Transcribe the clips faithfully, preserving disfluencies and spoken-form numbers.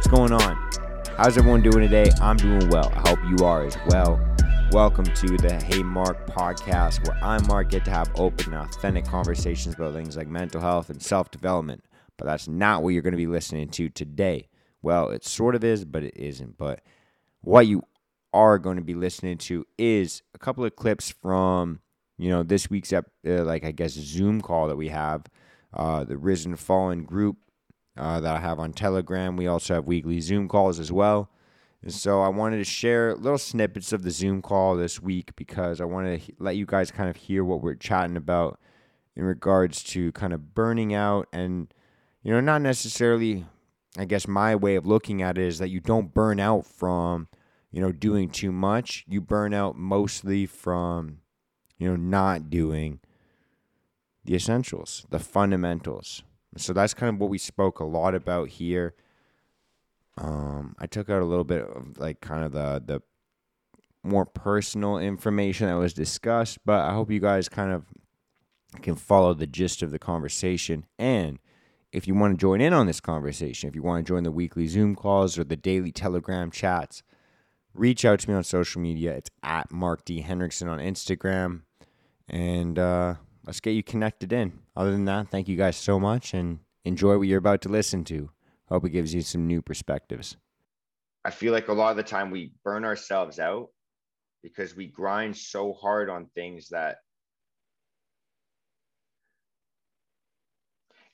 what's going on? How's everyone doing today? I'm doing well. I hope you are as well. Welcome to the Hey Mark podcast, where I, Mark, get to have open and authentic conversations about things like mental health and self-development. But that's not what you're going to be listening to today. Well, it sort of is, but it isn't. But what you are going to be listening to is a couple of clips from, you know, this week's, ep- uh, like, I guess, Zoom call that we have, uh, the Risen Fallen group uh, that I have on Telegram. We also have weekly Zoom calls as well. And so I wanted to share little snippets of the Zoom call this week because I wanted to let you guys kind of hear what we're chatting about in regards to kind of burning out and, you know, not necessarily, I guess my way of looking at it is that you don't burn out from, you know, doing too much. You burn out mostly from, you know, not doing the essentials, the fundamentals. So that's kind of what we spoke a lot about here. Um, I took out a little bit of like kind of the, the more personal information that was discussed, but I hope you guys kind of can follow the gist of the conversation. And if you want to join in on this conversation, if you want to join the weekly Zoom calls or the daily Telegram chats, reach out to me on social media. It's at Mark D. Henrickson on Instagram. And uh, let's get you connected in. Other than that, thank you guys so much and enjoy what you're about to listen to. Hope it gives you some new perspectives. I feel like a lot of the time we burn ourselves out because we grind so hard on things that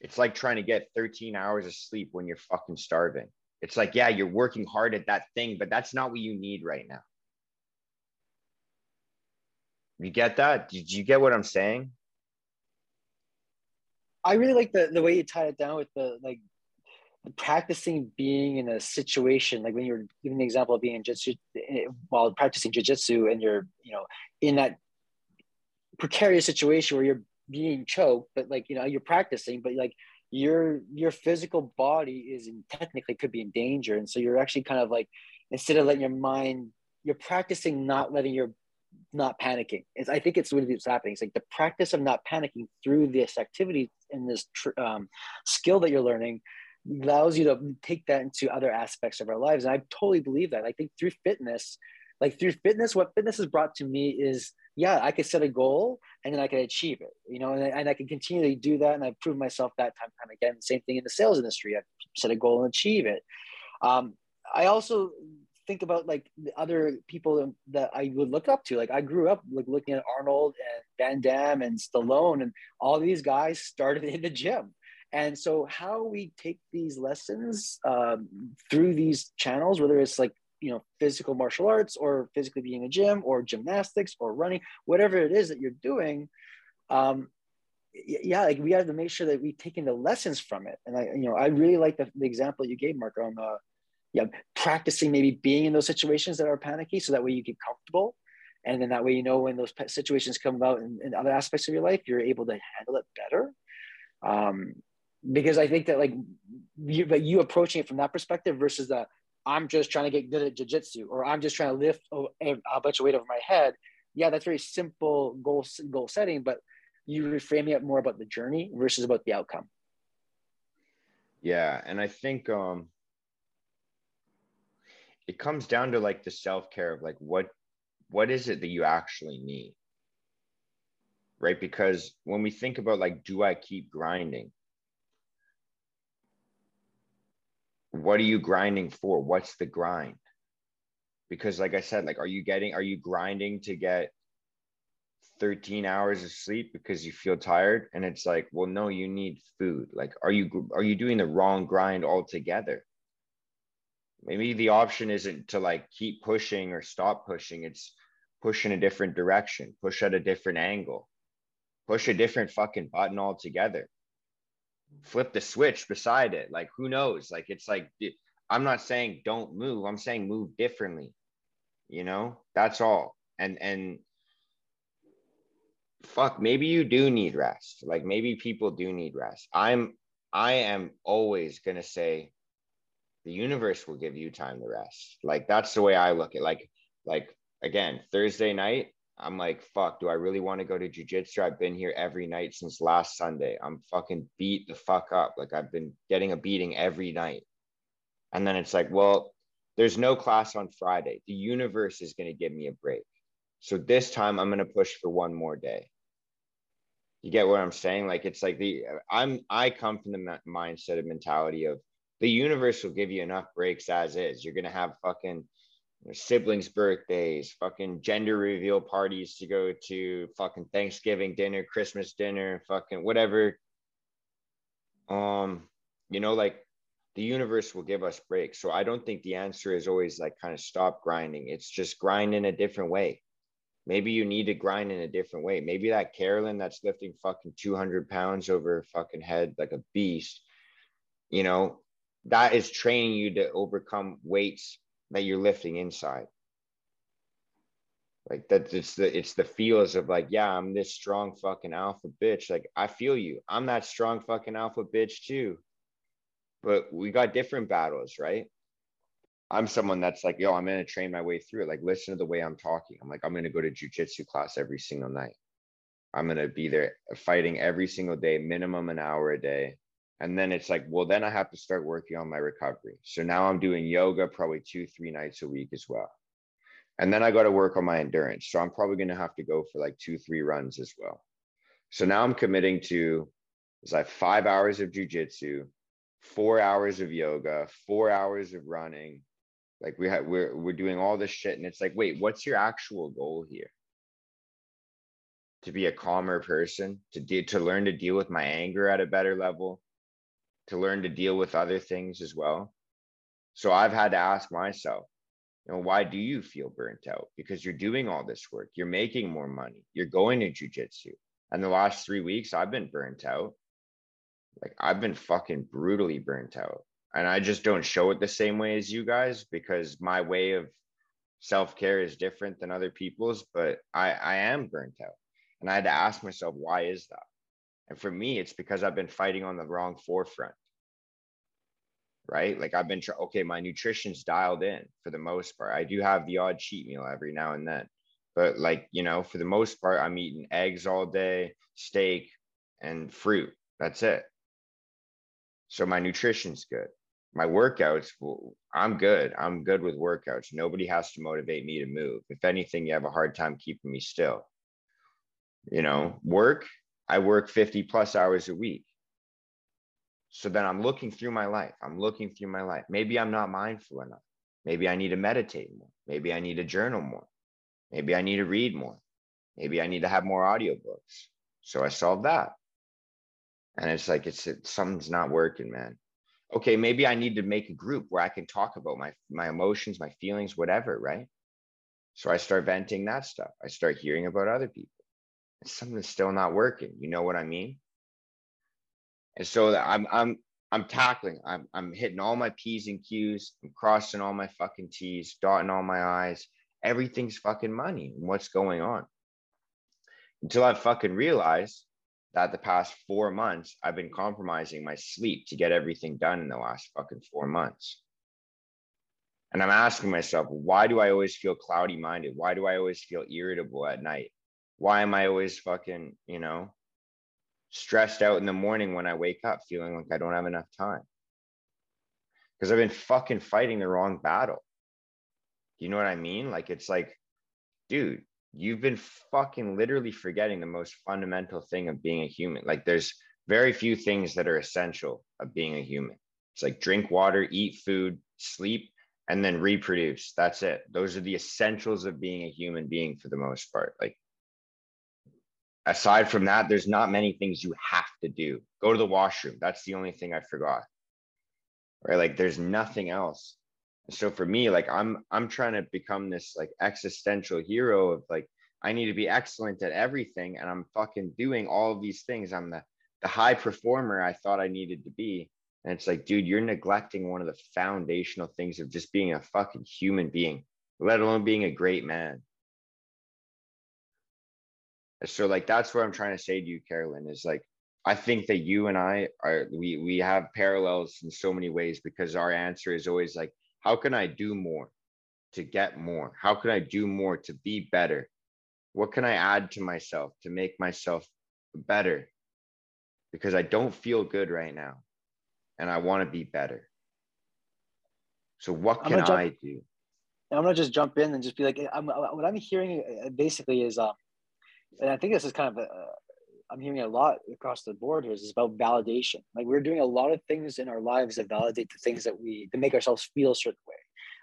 it's like trying to get thirteen hours of sleep when you're fucking starving. It's like, yeah, you're working hard at that thing, but that's not what you need right now. You get that? Did you get what I'm saying? I really like the, the way you tied it down with the, like, the practicing being in a situation. Like when you're giving the example of being in jiu-jitsu, while practicing jiu-jitsu and you're, you know, in that precarious situation where you're being choked, but like, you know, you're practicing, but like your your physical body is in, technically could be in danger, and so you're actually kind of like, instead of letting your mind, you're practicing not letting your, not panicking. It's, I think it's really what's happening. It's like the practice of not panicking through this activity and this tr- um, skill that you're learning allows you to take that into other aspects of our lives, and I totally believe that. I think through fitness, like through fitness, what fitness has brought to me is, yeah, I could set a goal and then I could achieve it, you know, and I, and I can continually do that. And I've proven myself that time and time again. Same thing in the sales industry. I set a goal and achieve it. Um, I also think about like the other people that I would look up to. Like I grew up like looking at Arnold and Van Damme and Stallone, and all these guys started in the gym. And so how we take these lessons um, through these channels, whether it's like, you know, physical martial arts or physically being in a gym or gymnastics or running, whatever it is that you're doing. Um, yeah, like we have to make sure that we take in the lessons from it. And I, you know, I really like the, the example you gave, Mark, on uh, yeah, practicing maybe being in those situations that are panicky. So that way you get comfortable. And then that way, you know, when those situations come about in, in other aspects of your life, you're able to handle it better. Um, because I think that like you, but you approaching it from that perspective versus the, I'm just trying to get good at jiu-jitsu, or I'm just trying to lift a, a bunch of weight over my head. Yeah, that's very simple goal goal setting, but you reframe it more about the journey versus about the outcome. Yeah, and I think um, it comes down to like the self-care of like what what is it that you actually need, right? Because when we think about like, do I keep grinding? What are you grinding for? What's the grind? Because like I said, like, are you getting, are you grinding to get thirteen hours of sleep because you feel tired? And it's like, well, no, you need food. Like, are you, are you doing the wrong grind altogether? Maybe the option isn't to like keep pushing or stop pushing. It's push in a different direction, push at a different angle, push a different fucking button altogether. Flip the switch beside it. Like, who knows? Like, it's like, I'm not saying don't move. I'm saying move differently, you know, that's all. And, and fuck, maybe you do need rest. Like maybe people do need rest. I'm, I am always going to say the universe will give you time to rest. Like, that's the way I look at it. Like, like again, Thursday night, I'm like, fuck, do I really want to go to jiu-jitsu? I've been here every night since last Sunday. I'm fucking beat the fuck up. Like I've been getting a beating every night. And then it's like, well, there's no class on Friday. The universe is going to give me a break. So this time I'm going to push for one more day. You get what I'm saying? Like, it's like the, I'm, I come from the mindset and mentality of the universe will give you enough breaks as is. You're going to have fucking siblings' birthdays, fucking gender reveal parties to go to, fucking Thanksgiving dinner, Christmas dinner, fucking whatever. Um, you know, like, the universe will give us breaks. So I don't think the answer is always like kind of stop grinding. It's just grind in a different way. Maybe you need to grind in a different way. Maybe that Carolyn that's lifting fucking two hundred pounds over her fucking head like a beast, you know, that is training you to overcome weights that you're lifting inside. Like that's, it's the, it's the feels of like, yeah, I'm this strong fucking alpha bitch. Like, I feel you. I'm that strong fucking alpha bitch too. But we got different battles, right? I'm someone that's like, yo, I'm going to train my way through it. Like, listen to the way I'm talking. I'm like, I'm going to go to jujitsu class every single night. I'm going to be there fighting every single day, minimum an hour a day. And then it's like, well, then I have to start working on my recovery. So now I'm doing yoga probably two, three nights a week as well. And then I got to work on my endurance. So I'm probably going to have to go for like two, three runs as well. So now I'm committing to, it's like five hours of jujitsu, four hours of yoga, four hours of running. Like we have, we're, we're doing all this shit. And it's like, wait, what's your actual goal here? To be a calmer person, to de- to learn to deal with my anger at a better level, to learn to deal with other things as well. So I've had to ask myself, you know, why do you feel burnt out? Because you're doing all this work. You're making more money. You're going to jujitsu. And the last three weeks I've been burnt out. Like, I've been fucking brutally burnt out, and I just don't show it the same way as you guys because my way of self-care is different than other people's, but I, I am burnt out. And I had to ask myself, why is that? And for me, it's because I've been fighting on the wrong forefront, right? Like I've been, tr- okay, my nutrition's dialed in for the most part. I do have the odd cheat meal every now and then, but like, you know, for the most part, I'm eating eggs all day, steak and fruit. That's it. So my nutrition's good. My workouts, well, I'm good. I'm good with workouts. Nobody has to motivate me to move. If anything, you have a hard time keeping me still. You know, work, I work fifty plus hours a week. So then I'm looking through my life. I'm looking through my life. Maybe I'm not mindful enough. Maybe I need to meditate more. Maybe I need to journal more. Maybe I need to read more. Maybe I need to have more audiobooks. So I solved that. And it's like, it's it, something's not working, man. Okay, maybe I need to make a group where I can talk about my, my emotions, my feelings, whatever, right? So I start venting that stuff. I start hearing about other people. And something's still not working. You know what I mean? And so I'm I'm I'm tackling. I'm I'm hitting all my P's and Q's. I'm crossing all my fucking T's, dotting all my I's. Everything's fucking money. And what's going on? Until I fucking realize that the past four months, I've been compromising my sleep to get everything done in the last fucking four months. And I'm asking myself, why do I always feel cloudy minded? Why do I always feel irritable at night? Why am I always fucking, you know, stressed out in the morning when I wake up feeling like I don't have enough time? Because I've been fucking fighting the wrong battle. You know what I mean? Like, it's like, dude, you've been fucking literally forgetting the most fundamental thing of being a human. Like, there's very few things that are essential of being a human. It's like drink water, eat food, sleep, and then reproduce. That's it. Those are the essentials of being a human being for the most part. Like, aside from that, there's not many things you have to do. Go to the washroom. That's the only thing I forgot. Right? Like, there's nothing else. So for me, like, I'm I'm trying to become this like existential hero of like, I need to be excellent at everything. And I'm fucking doing all of these things. I'm the, the high performer I thought I needed to be. And it's like, dude, you're neglecting one of the foundational things of just being a fucking human being, let alone being a great man. So like, that's what I'm trying to say to you, Carolyn, is like, I think that you and I are, we we have parallels in so many ways because our answer is always like, how can I do more to get more? How can I do more to be better? What can I add to myself to make myself better? Because I don't feel good right now and I want to be better. So what can jump, I do? I'm going to just jump in and just be like, I'm, what I'm hearing basically is, uh, and I think this is kind of, a, I'm hearing a lot across the board here, is about validation. Like we're doing a lot of things in our lives that validate the things that we, that make ourselves feel a certain way.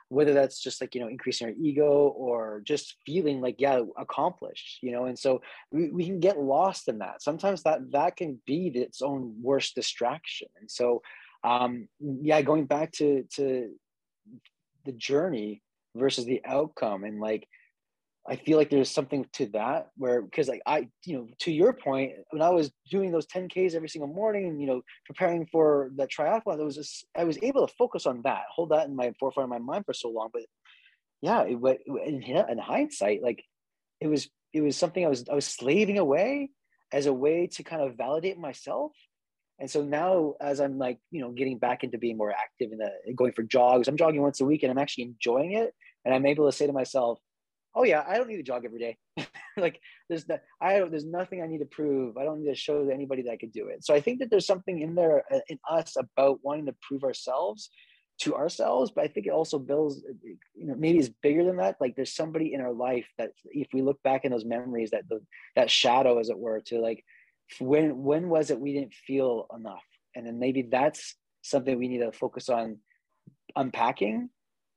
Whether that's just like, you know, increasing our ego or just feeling like, yeah, accomplished, you know? And so we, we can get lost in that. Sometimes that, that can be its own worst distraction. And so, um, yeah, going back to, to the journey versus the outcome. And like, I feel like there's something to that where, because like I, you know, to your point, when I was doing those ten Ks every single morning and, you know, preparing for that triathlon, it was just, I was able to focus on that, hold that in my forefront of my mind for so long. But yeah, it, it, in, in hindsight, like it was, it was something I was, I was slaving away as a way to kind of validate myself. And so now as I'm like, you know, getting back into being more active and going for jogs, I'm jogging once a week and I'm actually enjoying it. And I'm able to say to myself, oh yeah, I don't need to jog every day. Like there's that, I don't, there's nothing I need to prove. I don't need to show anybody that I could do it. So I think that there's something in there uh, in us about wanting to prove ourselves to ourselves, but I think it also builds, you know, maybe it's bigger than that. Like there's somebody in our life that if we look back in those memories, that the, that shadow as it were, to like, when, when was it we didn't feel enough? And then maybe that's something we need to focus on unpacking.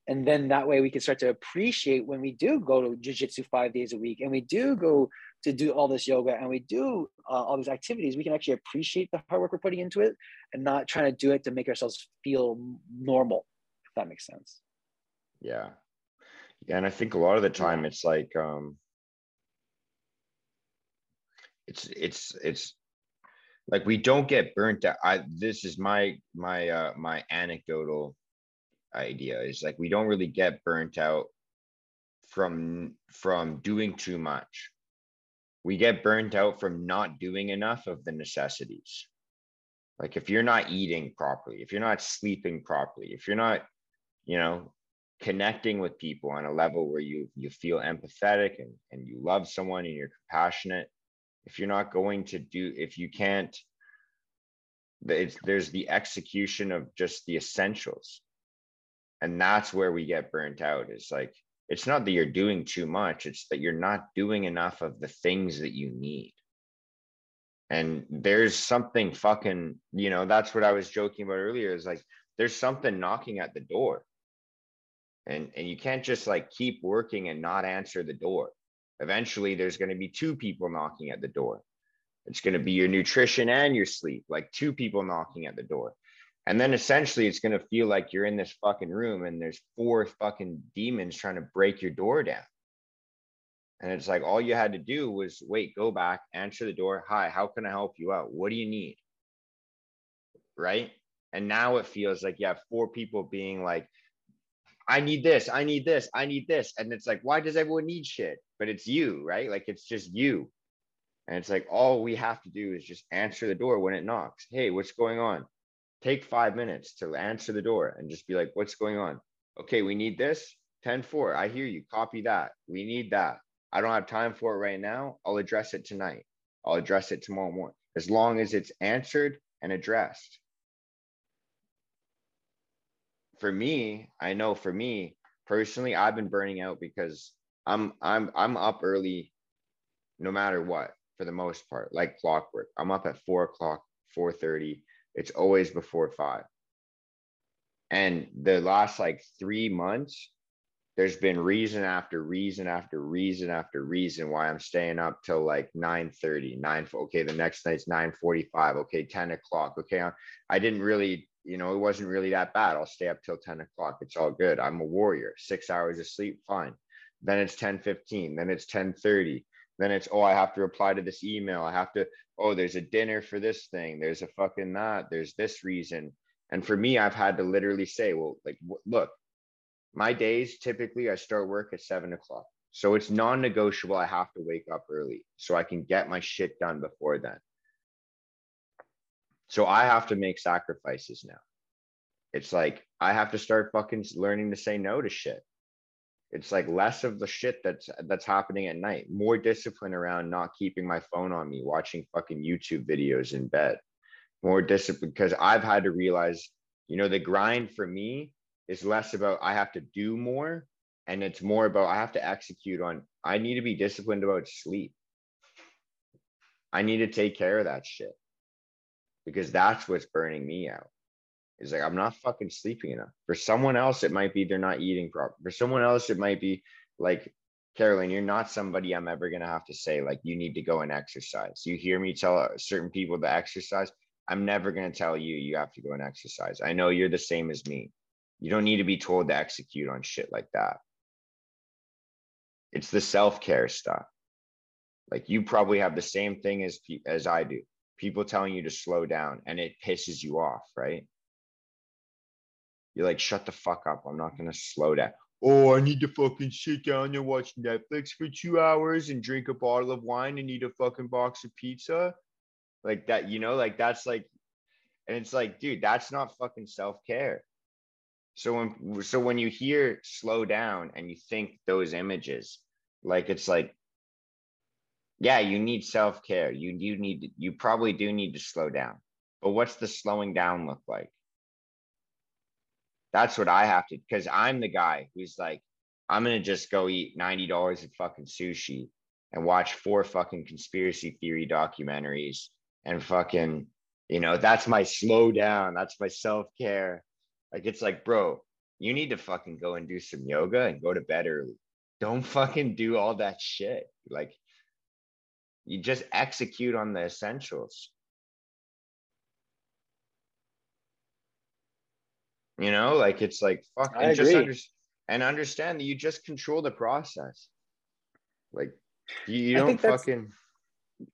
And then that way we can start to appreciate when we do go to jiu-jitsu five days a week and we do go to do all this yoga and we do uh, all these activities, we can actually appreciate the hard work we're putting into it and not trying to do it to make ourselves feel normal, if that makes sense. Yeah. Yeah. And I think a lot of the time it's like, um, it's, it's, it's like, we don't get burnt out. I, this is my, my, uh, my anecdotal idea is like we don't really get burnt out from from doing too much. We get burnt out from not doing enough of the necessities. Like if you're not eating properly, if you're not sleeping properly, if you're not, you know, connecting with people on a level where you you feel empathetic and, and you love someone and you're compassionate, if you're not going to do, if you can't, it's, there's the execution of just the essentials. And that's where we get burnt out. It's like, it's not that you're doing too much. It's that you're not doing enough of the things that you need. And there's something fucking, you know, that's what I was joking about earlier, is like, there's something knocking at the door. And, and you can't just like keep working and not answer the door. Eventually there's going to be two people knocking at the door. It's going to be your nutrition and your sleep, like two people knocking at the door. And then essentially it's going to feel like you're in this fucking room and there's four fucking demons trying to break your door down. And it's like, all you had to do was wait, go back, answer the door. Hi, how can I help you out? What do you need? Right. And now it feels like you have four people being like, I need this, I need this, I need this. And it's like, why does everyone need shit? But it's you, right? Like, it's just you. And it's like, all we have to do is just answer the door when it knocks. Hey, what's going on? Take five minutes to answer the door and just be like, what's going on? Okay, we need this. ten four, I hear you. Copy that. We need that. I don't have time for it right now. I'll address it tonight. I'll address it tomorrow morning. As long as it's answered and addressed. For me, I know for me personally, I've been burning out because I'm I'm I'm up early no matter what, for the most part, like clockwork. I'm up at four o'clock, four thirty. It's always before five. And the last like three months, there's been reason after reason after reason after reason why I'm staying up till like nine thirty, nine, okay, the next night's nine forty-five, okay, ten o'clock, okay. I, I didn't really, you know, it wasn't really that bad. I'll stay up till ten o'clock, it's all good. I'm a warrior, six hours of sleep, fine. Then it's ten fifteen, then it's ten thirty. Then it's, oh, I have to reply to this email. I have to, oh, there's a dinner for this thing. There's a fucking that, there's this reason. And for me, I've had to literally say, well, like, w- look, my days, typically I start work at seven o'clock. So it's non-negotiable. I have to wake up early so I can get my shit done before then. So I have to make sacrifices now. It's like, I have to start fucking learning to say no to shit. It's like less of the shit that's that's happening at night, more discipline around not keeping my phone on me, watching fucking YouTube videos in bed, more discipline. Because I've had to realize, you know, the grind for me is less about I have to do more, and it's more about I have to execute on, I need to be disciplined about sleep. I need to take care of that shit, because that's what's burning me out. It's like, I'm not fucking sleeping enough. For someone else, it might be they're not eating properly. For someone else, it might be like, Carolyn, you're not somebody I'm ever going to have to say, like, you need to go and exercise. You hear me tell certain people to exercise. I'm never going to tell you, you have to go and exercise. I know you're the same as me. You don't need to be told to execute on shit like that. It's the self-care stuff. Like, you probably have the same thing as, as I do. People telling you to slow down, and it pisses you off, right? You're like, shut the fuck up. I'm not going to slow down. Oh, I need to fucking sit down and watch Netflix for two hours and drink a bottle of wine and eat a fucking box of pizza. Like that, you know, like that's like, and it's like, dude, that's not fucking self-care. So when, so when you hear slow down and you think those images, like, it's like, yeah, you need self-care. You do need, to, you probably do need to slow down, but what's the slowing down look like? That's what I have to, because I'm the guy who's like, I'm going to just go eat ninety dollars of fucking sushi and watch four fucking conspiracy theory documentaries and fucking, you know, that's my slow down. That's my self-care. Like, it's like, bro, you need to fucking go and do some yoga and go to bed early. Don't fucking do all that shit. Like, you just execute on the essentials. You know, like, it's like, fuck, and I just under, and understand that you just control the process. Like, you, you don't fucking.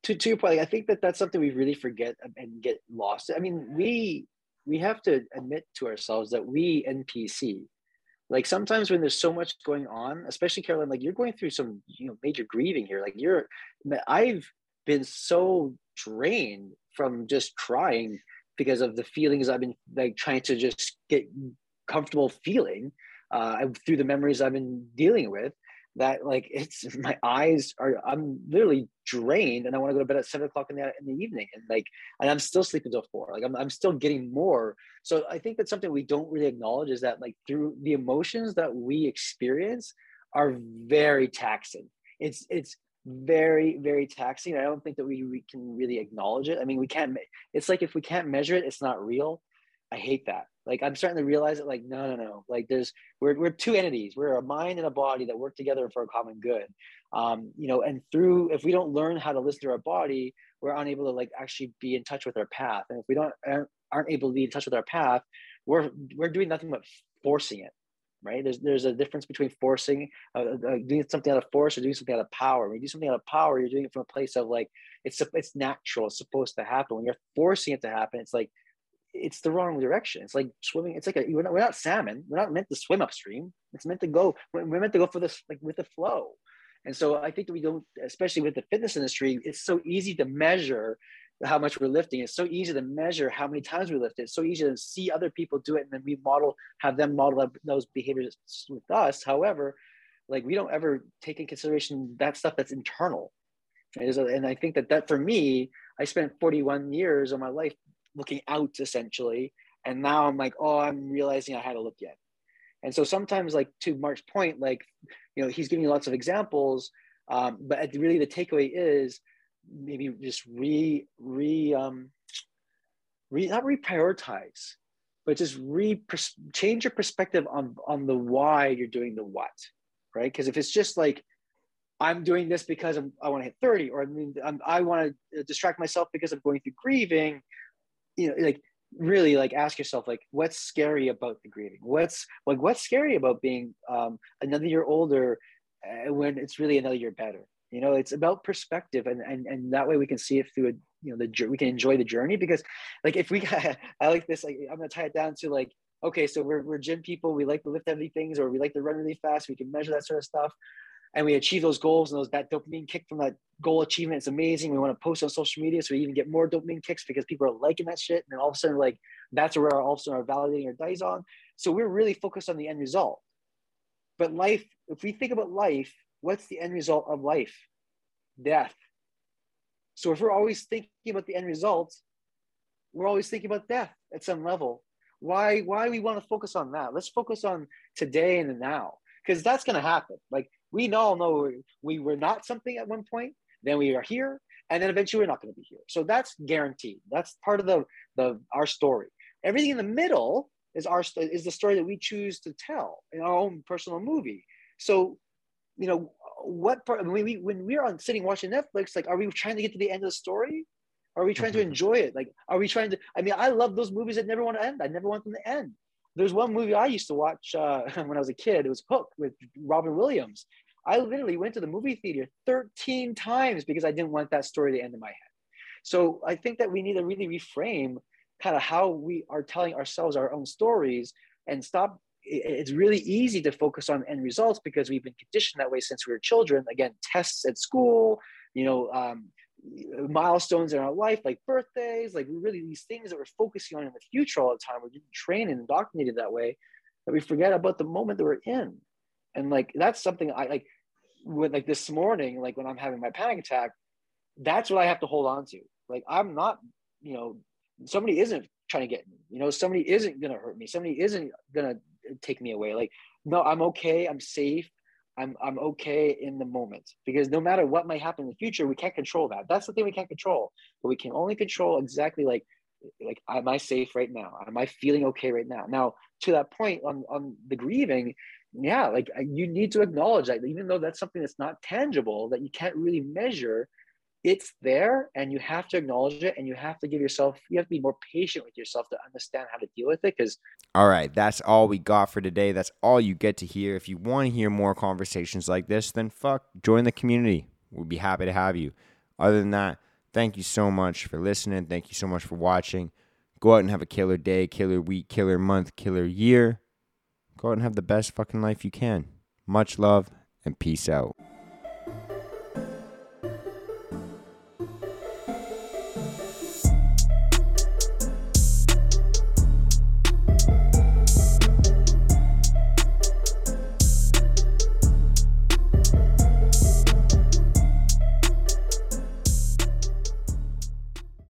To, to your point, like, I think that that's something we really forget and get lost. I mean, we we have to admit to ourselves that we N P C, like, sometimes when there's so much going on, especially Carolyn, like, you're going through some, you know, major grieving here. Like, you're, I've been so drained from just crying because of the feelings I've been, like, trying to just get comfortable feeling uh, through the memories I've been dealing with, that, like, it's, my eyes are, I'm literally drained, and I want to go to bed at seven o'clock in the, in the evening, and like, and I'm still sleeping till four. Like, I'm, I'm still getting more. So I think that's something we don't really acknowledge, is that, like, through the emotions that we experience are very taxing. It's, it's, very, very taxing. I don't think that we, we can really acknowledge it. I mean, we can't, it's like, if we can't measure it, it's not real. I hate that. Like, I'm starting to realize that, like, no, no, no. Like, there's, we're, we're two entities. We're a mind and a body that work together for a common good. Um, you know, and through, if we don't learn how to listen to our body, we're unable to, like, actually be in touch with our path. And if we don't, aren't able to be in touch with our path, we're, we're doing nothing but forcing it. Right? There's, there's a difference between forcing, uh, uh, doing something out of force, or doing something out of power. When you do something out of power, you're doing it from a place of, like, it's, it's natural, it's supposed to happen. When you're forcing it to happen, it's like, it's the wrong direction. It's like swimming. It's like, a, we're, not, we're not salmon. We're not meant to swim upstream. It's meant to go, we're, we're meant to go for this, like, with the flow. And so I think that we don't, especially with the fitness industry, it's so easy to measure how much we're lifting. It's so easy to measure how many times we lift it. It's so easy to see other people do it, and then we model, have them model those behaviors with us. However, like, we don't ever take in consideration that stuff that's internal. And I think that that for me, I spent forty-one years of my life looking out, essentially. And now I'm like, oh, I'm realizing I had to look yet. And so sometimes, like, to Mark's point, like, you know, he's giving you lots of examples, um, but really the takeaway is, maybe just re, re, um, re, not reprioritize, but just re change your perspective on, on the why you're doing the what, right? Because if it's just like, I'm doing this because I'm, I want to hit thirty, or I mean, I'm, I want to distract myself because I'm going through grieving, you know, like, really, like, ask yourself, like, what's scary about the grieving? What's, like, what's scary about being um, another year older uh, when it's really another year better? You know, it's about perspective, and and and that way we can see it through a, you know, the we can enjoy the journey. Because, like, if we, I like this, like, I'm gonna tie it down to, like, okay, so we're we're gym people, we like to lift heavy things, or we like to run really fast, we can measure that sort of stuff, and we achieve those goals, and those that dopamine kick from that goal achievement is amazing. We want to post on social media, so we even get more dopamine kicks because people are liking that shit, and then all of a sudden, like, that's where all of a sudden our validating our dies on. So we're really focused on the end result, but life, if we think about life, what's the end result of life? Death. So if we're always thinking about the end result, we're always thinking about death at some level. Why, why we want to focus on that? Let's focus on today and the now, because that's going to happen. Like, we all know we were not something at one point, then we are here, and then eventually we're not going to be here. So that's guaranteed. That's part of the, the our story. Everything in the middle is our is the story that we choose to tell in our own personal movie. So, you know, what part, when we when we're on sitting watching Netflix, like, are we trying to get to the end of the story? Are we trying to enjoy it? Like, are we trying to? I mean, I love those movies that never want to end. I never want them to end. There's one movie I used to watch uh, when I was a kid. It was Hook with Robin Williams. I literally went to the movie theater thirteen times because I didn't want that story to end in my head. So I think that we need to really reframe kind of how we are telling ourselves our own stories and stop. It's really easy to focus on end results because we've been conditioned that way since we were children. Again, tests at school, you know, um, milestones in our life, like birthdays, like really these things that we're focusing on in the future all the time. We're getting trained and indoctrinated that way that we forget about the moment that we're in. And like, that's something I like with like this morning, like when I'm having my panic attack, that's what I have to hold on to. Like, I'm not, you know, somebody isn't trying to get me, you know, somebody isn't going to hurt me. Somebody isn't going to take me away. Like, no, I'm okay. I'm safe. I'm, I'm okay in the moment, because no matter what might happen in the future, we can't control that. That's the thing we can't control, but we can only control exactly like, like, am I safe right now? Am I feeling okay right now? Now, to that point on, on the grieving, yeah, like you need to acknowledge that even though that's something that's not tangible, that you can't really measure, it's there and you have to acknowledge it, and you have to give yourself, you have to be more patient with yourself to understand how to deal with it. Because all right, that's all we got for today. That's all you get to hear. If you want to hear more conversations like this, then fuck, join the community. We'd be happy to have you. Other than that, thank you so much for listening. Thank you so much for watching. Go out and have a killer day, killer week, killer month, killer year. Go out and have the best fucking life you can. Much love and peace out.